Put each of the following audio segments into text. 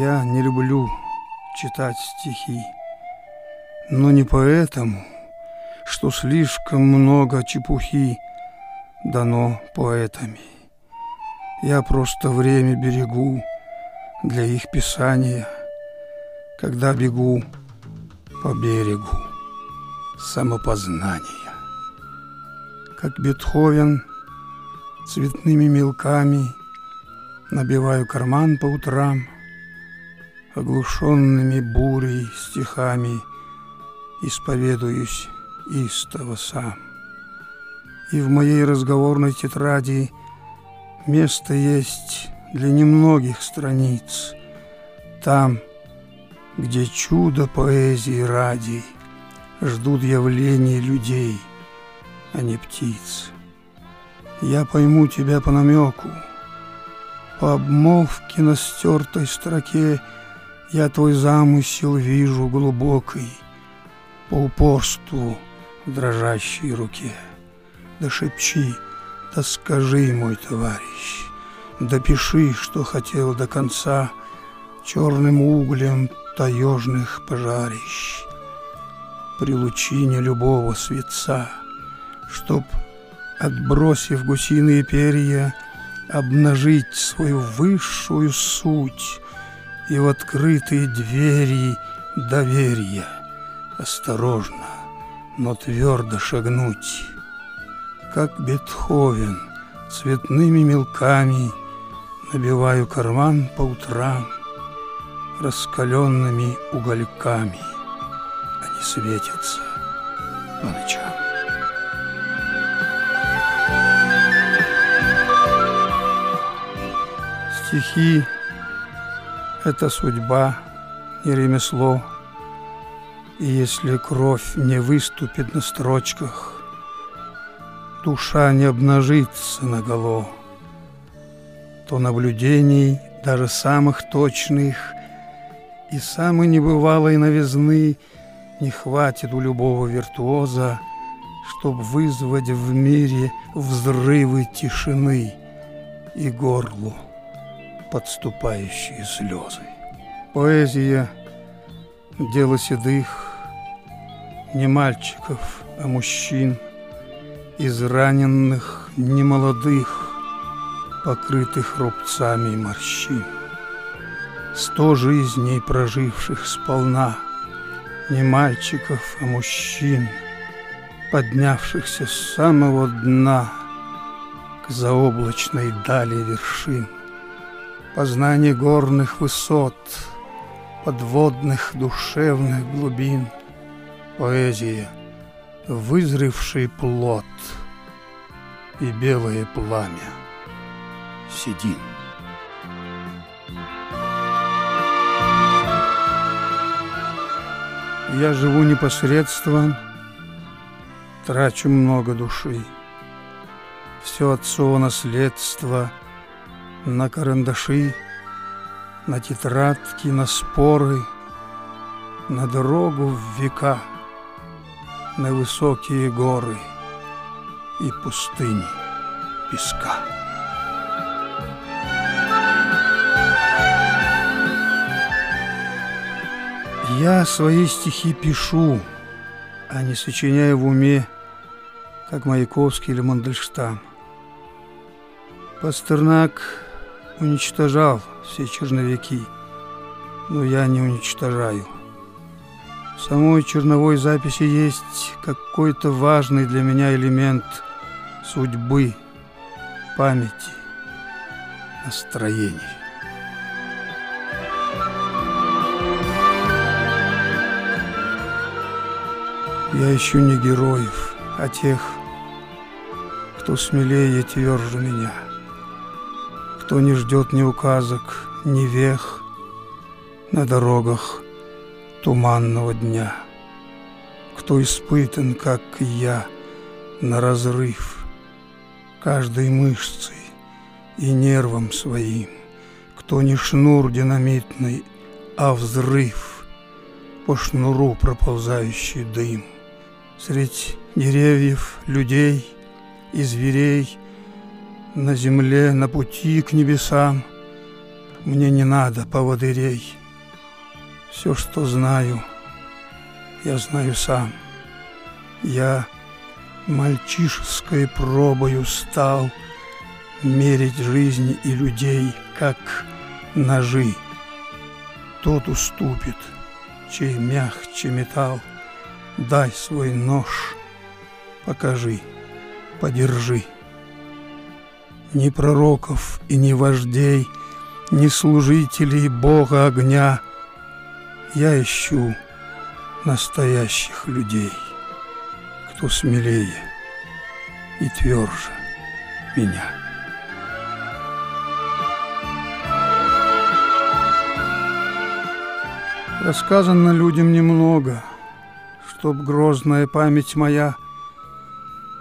Я не люблю читать стихи, но не поэтому, что слишком много чепухи дано поэтами. Я просто время берегу для их писания, когда бегу по берегу самопознания. Как Бетховен, цветными мелками набиваю карман по утрам оглушенными бурей стихами, исповедуюсь истово сам. И в моей разговорной тетради место есть для немногих страниц, там, где чудо поэзии ради ждут явлений людей, а не птиц. Я пойму тебя по намеку, по обмолвке на стертой строке я твой замысел вижу глубокий, по упорству в дрожащей руке. Да шепчи, да скажи, мой товарищ, да пиши, что хотел до конца, черным углем таежных пожарищ, при лучине любого светца, чтоб, отбросив гусиные перья, обнажить свою высшую суть и в открытые двери доверия осторожно, но твердо шагнуть. Как Бетховен, цветными мелками набиваю карман по утрам раскаленными угольками, они светятся по ночам. Стихи — это судьба, не ремесло, и если кровь не выступит на строчках, душа не обнажится наголо, то наблюдений, даже самых точных и самой небывалой новизны, не хватит у любого виртуоза, чтоб вызвать в мире взрывы тишины и горлу подступающие слезы. Поэзия — дело седых, не мальчиков, а мужчин, израненных, не молодых, покрытых рубцами морщин, 100 жизней проживших сполна, не мальчиков, а мужчин, поднявшихся с самого дна к заоблачной дали вершин. Познание горных высот, подводных душевных глубин, поэзия, вызревший плод и белое пламя седин. Я живу непосредством, трачу много души, все отцово наследство на карандаши, на тетрадки, на споры, на дорогу в века, на высокие горы и пустыни песка. Я свои стихи пишу, а не сочиняю в уме, как Маяковский или Мандельштам. Пастернак уничтожал все черновики, но я не уничтожаю. В самой черновой записи есть какой-то важный для меня элемент судьбы, памяти, настроения. Я ищу не героев, а тех, кто смелее и тверже меня, кто не ждет ни указок, ни вех на дорогах туманного дня, кто испытан, как и я, на разрыв каждой мышцы и нервом своим, кто не шнур динамитный, а взрыв, по шнуру проползающий дым. Средь деревьев, людей и зверей, на земле, на пути к небесам, мне не надо поводырей. Все, что знаю, я знаю сам. Я мальчишеской пробою стал мерить жизни и людей, как ножи. Тот уступит, чей мягче металл. Дай свой нож, покажи, подержи. Ни пророков и ни вождей, ни служителей Бога огня. Я ищу настоящих людей, кто смелее и тверже меня. Рассказано людям немного, чтоб грозная память моя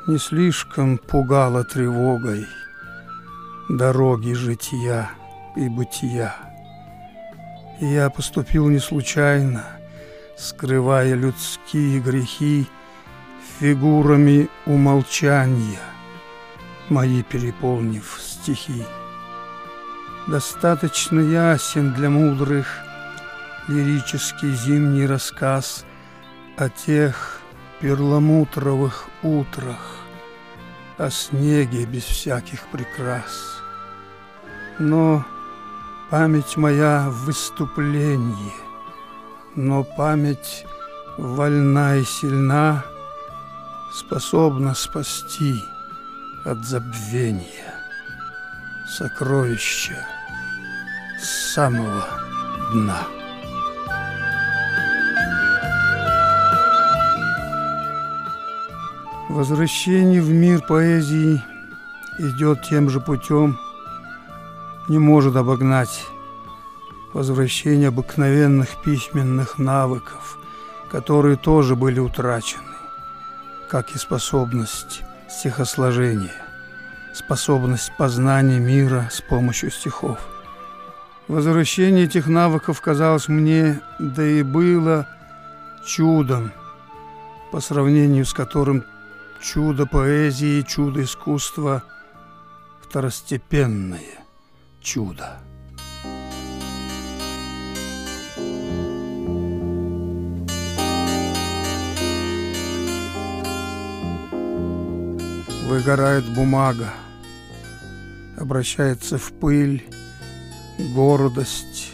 не слишком пугала тревогой дороги жития и бытия. И я поступил не случайно, скрывая людские грехи фигурами умолчания, мои переполнив стихи. Достаточно ясен для мудрых лирический зимний рассказ о тех перламутровых утрах, о снеге без всяких прикрас. Но память моя в выступлении, но память вольна и сильна, способна спасти от забвения сокровища с самого дна. Возвращение в мир поэзии идет тем же путем, не может обогнать возвращение обыкновенных письменных навыков, которые тоже были утрачены, как и способность стихосложения, способность познания мира с помощью стихов. Возвращение этих навыков казалось мне, да и было, чудом, по сравнению с которым чудо поэзии, чудо искусства – второстепенное чудо. Выгорает бумага, обращается в пыль гордость,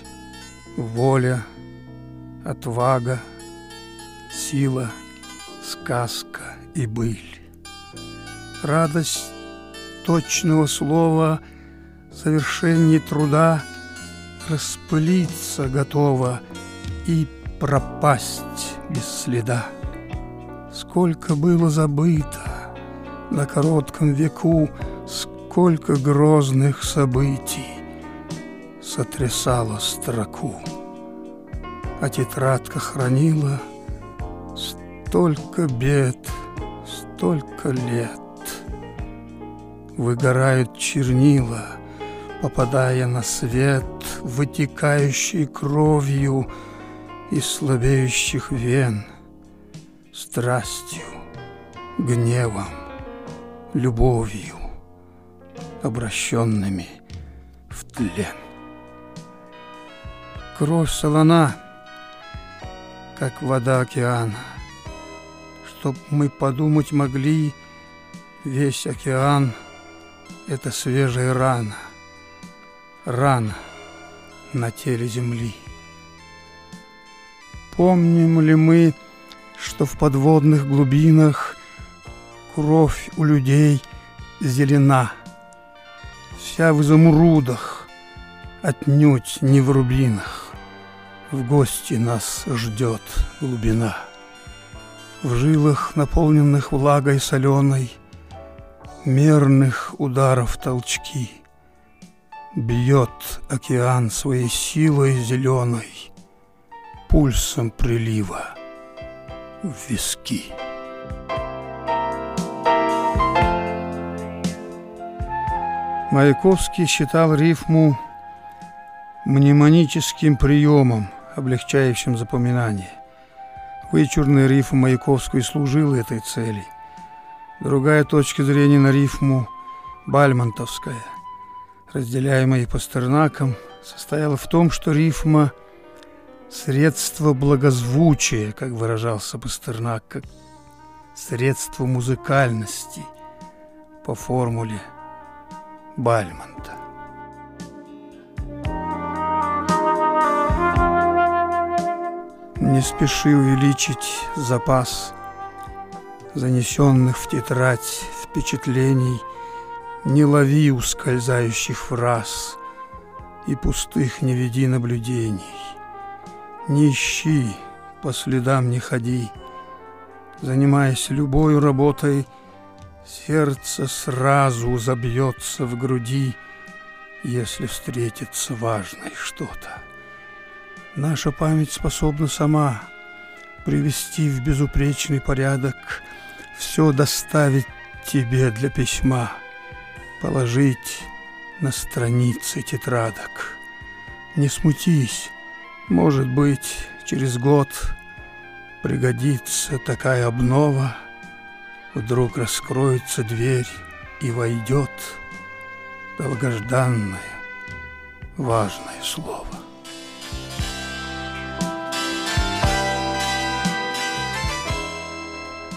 воля, отвага, сила, сказка и быль. Радость точного слова, совершение труда распылиться готова и пропасть без следа. Сколько было забыто на коротком веку, сколько грозных событий сотрясало строку, а тетрадка хранила столько бед, столько лет. Выгорают чернила, попадая на свет, вытекающий кровью из слабеющих вен, страстью, гневом, любовью, обращенными в тлен. Кровь солона, как вода океана, чтоб мы подумать могли, весь океан — это свежая рана, рана на теле земли. Помним ли мы, что в подводных глубинах кровь у людей зелена, вся в изумрудах, отнюдь не в рубинах. В гости нас ждет глубина. В жилах, наполненных влагой соленой, мерных ударов толчки, бьет океан своей силой зеленой, пульсом прилива в виски. Маяковский считал рифму мнемоническим приемом, облегчающим запоминание. Вычурный рифм Маяковского и служил этой цели. Другая точка зрения на рифму – бальмонтовская, разделяемая Пастернаком, состояла в том, что рифма – средство благозвучия, как выражался Пастернак, как средство музыкальности по формуле Бальмонта. Не спеши увеличить запас занесенных в тетрадь впечатлений, не лови ускользающих фраз и пустых не веди наблюдений. Не ищи, по следам не ходи, занимаясь любою работой, сердце сразу забьется в груди, если встретится важное что-то. Наша память способна сама привести в безупречный порядок, все доставить тебе для письма, положить на страницы тетрадок. Не смутись, может быть, через год пригодится такая обнова, вдруг раскроется дверь и войдет долгожданное важное слово.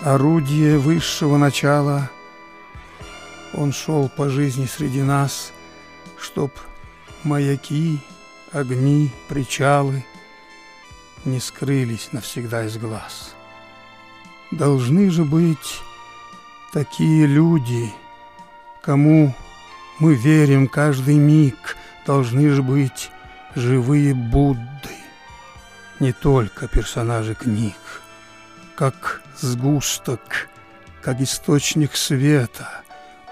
Орудие высшего начала, он шел по жизни среди нас, чтоб маяки, огни, причалы не скрылись навсегда из глаз. Должны же быть такие люди, кому мы верим каждый миг, должны же быть живые Будды, не только персонажи книг, как сгусток, как источник света.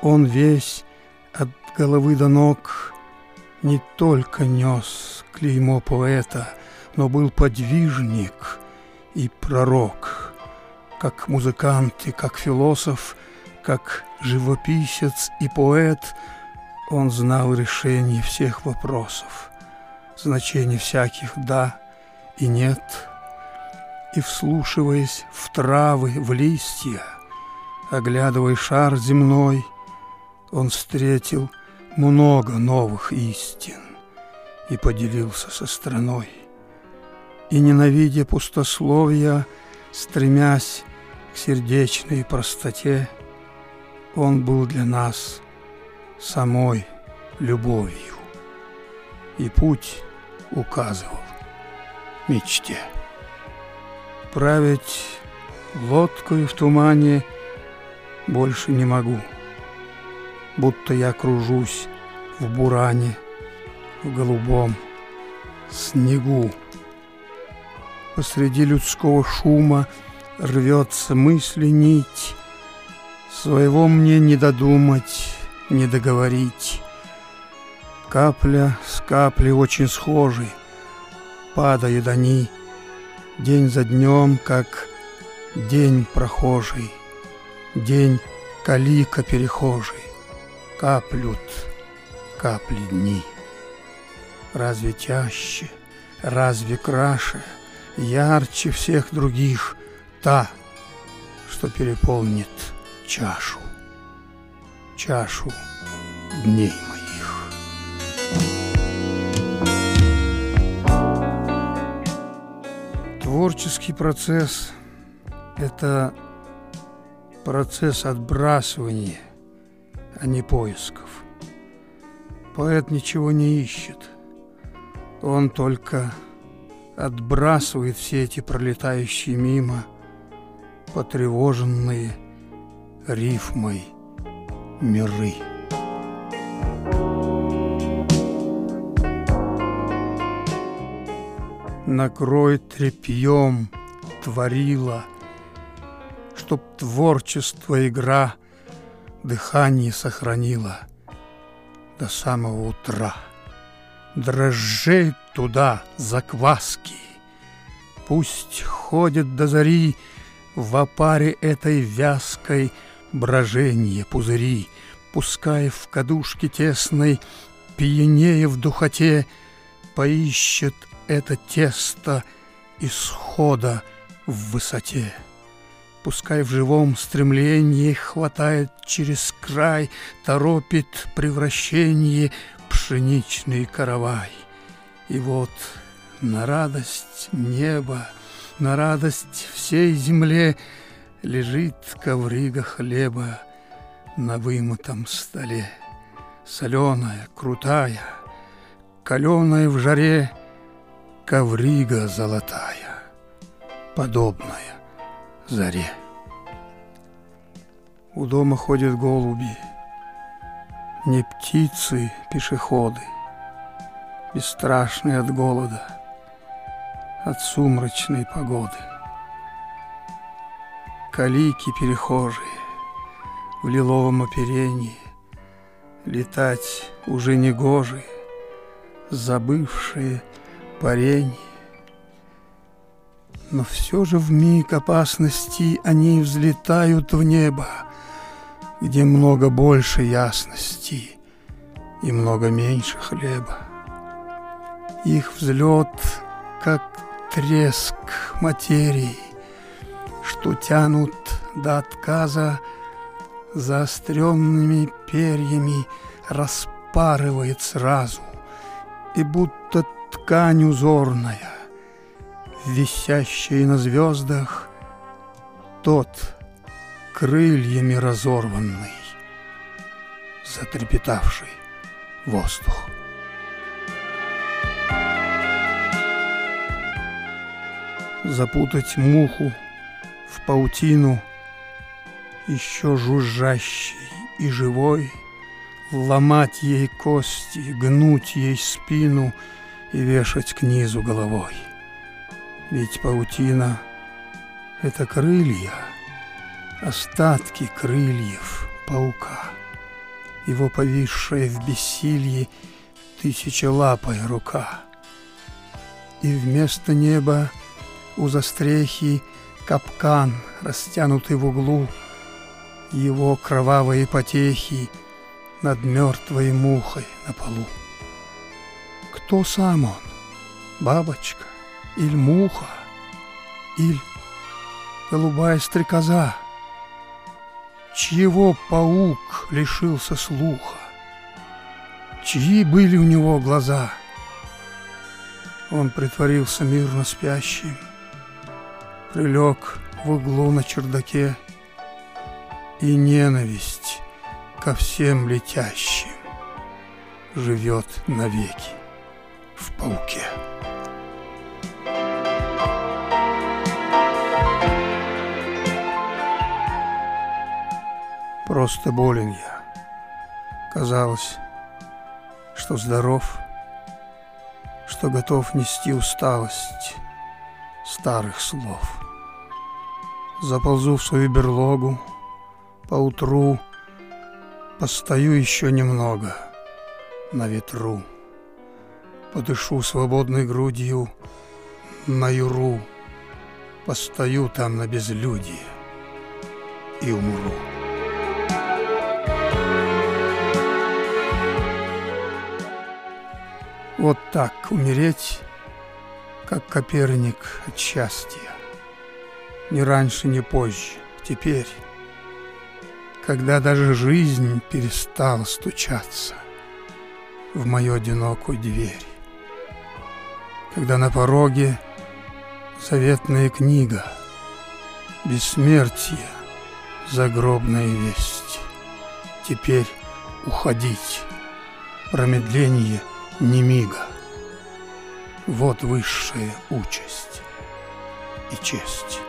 Он весь от головы до ног не только нес клеймо поэта, но был подвижник и пророк, как музыкант и как философ, как живописец и поэт. Он знал решение всех вопросов, значение всяких «да» и «нет», и, вслушиваясь в травы, в листья, оглядывая шар земной, он встретил много новых истин и поделился со страной. И, ненавидя пустословия, стремясь к сердечной простоте, он был для нас самой любовью, и путь указывал мечте. Править лодкою в тумане больше не могу, будто я кружусь в буране, в голубом снегу. Посреди людского шума рвется мысли нить, своего мне не додумать, не договорить. Капля с каплей очень схожи, падают они день за днем, как день прохожий, день калика перехожий, каплют капли дни. Разве чаще, разве краше, ярче всех других та, что переполнит чашу, чашу дней моих? Творческий процесс – это процесс отбрасывания, а не поисков. Поэт ничего не ищет, он только отбрасывает все эти пролетающие мимо, потревоженные рифмой миры. Накрой тряпьем творила, чтоб творчество игра дыхание сохранила до самого утра. Дрожжей туда закваски, пусть ходит до зари в опаре этой вязкой броженье пузыри, пускай в кадушке тесной, пьянее в духоте, поищет это тесто исхода в высоте. Пускай в живом стремлении хватает через край, торопит превращение пшеничный каравай. И вот на радость неба, на радость всей земле лежит коврига хлеба на вымытом столе. Соленая, крутая, каленая в жаре, коврига золотая, подобная заре. У дома ходят голуби, не птицы, пешеходы, бесстрашные от голода, от сумрачной погоды. Калики перехожие в лиловом оперении, летать уже негоже, забывшие паренье. Но все же вмиг опасности они взлетают в небо, где много больше ясности и много меньше хлеба. Их взлет, как треск материи, что тянут до отказа заостренными перьями, распарывает сразу, и будто ткань узорная, висящая на звездах, тот крыльями разорванный, затрепетавший воздух. Запутать муху в паутину, еще жужжащий и живой, ломать ей кости, гнуть ей спину и вешать к низу головой. Ведь паутина — это крылья, остатки крыльев паука, его повисшая в бессилье тысячелапая рука. И вместо неба у застрехи капкан, растянутый в углу, его кровавые потехи над мертвой мухой на полу. Кто сам он? Бабочка? Иль муха? Иль голубая стрекоза? Чьего паук лишился слуха? Чьи были у него глаза? Он притворился мирно спящим, прилег в углу на чердаке, и ненависть ко всем летящим живет навеки в пауке. Просто болен я. Казалось, что здоров, что готов нести усталость старых слов. Заползу в свою берлогу, поутру постою еще немного на ветру, подышу свободной грудью на юру, постою там на безлюдье и умру. Вот так умереть, как Коперник, от счастья, ни раньше, ни позже, теперь, когда даже жизнь перестала стучаться в мою одинокую дверь, когда на пороге заветная книга, бессмертие, загробная весть. Теперь уходить, промедление ни мига. Вот высшая участь и честь.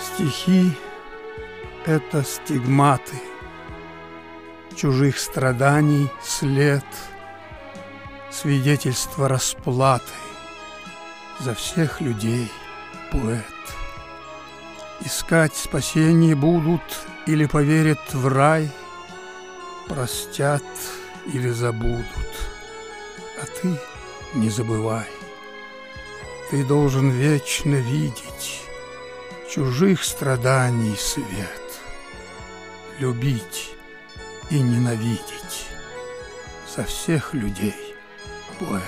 Стихи — это стигматы, чужих страданий след, свидетельство расплаты за всех людей поэт. Искать спасение будут или поверят в рай, простят или забудут, а ты не забывай. Ты должен вечно видеть чужих страданий свет, любить и ненавидеть за всех людей поэт.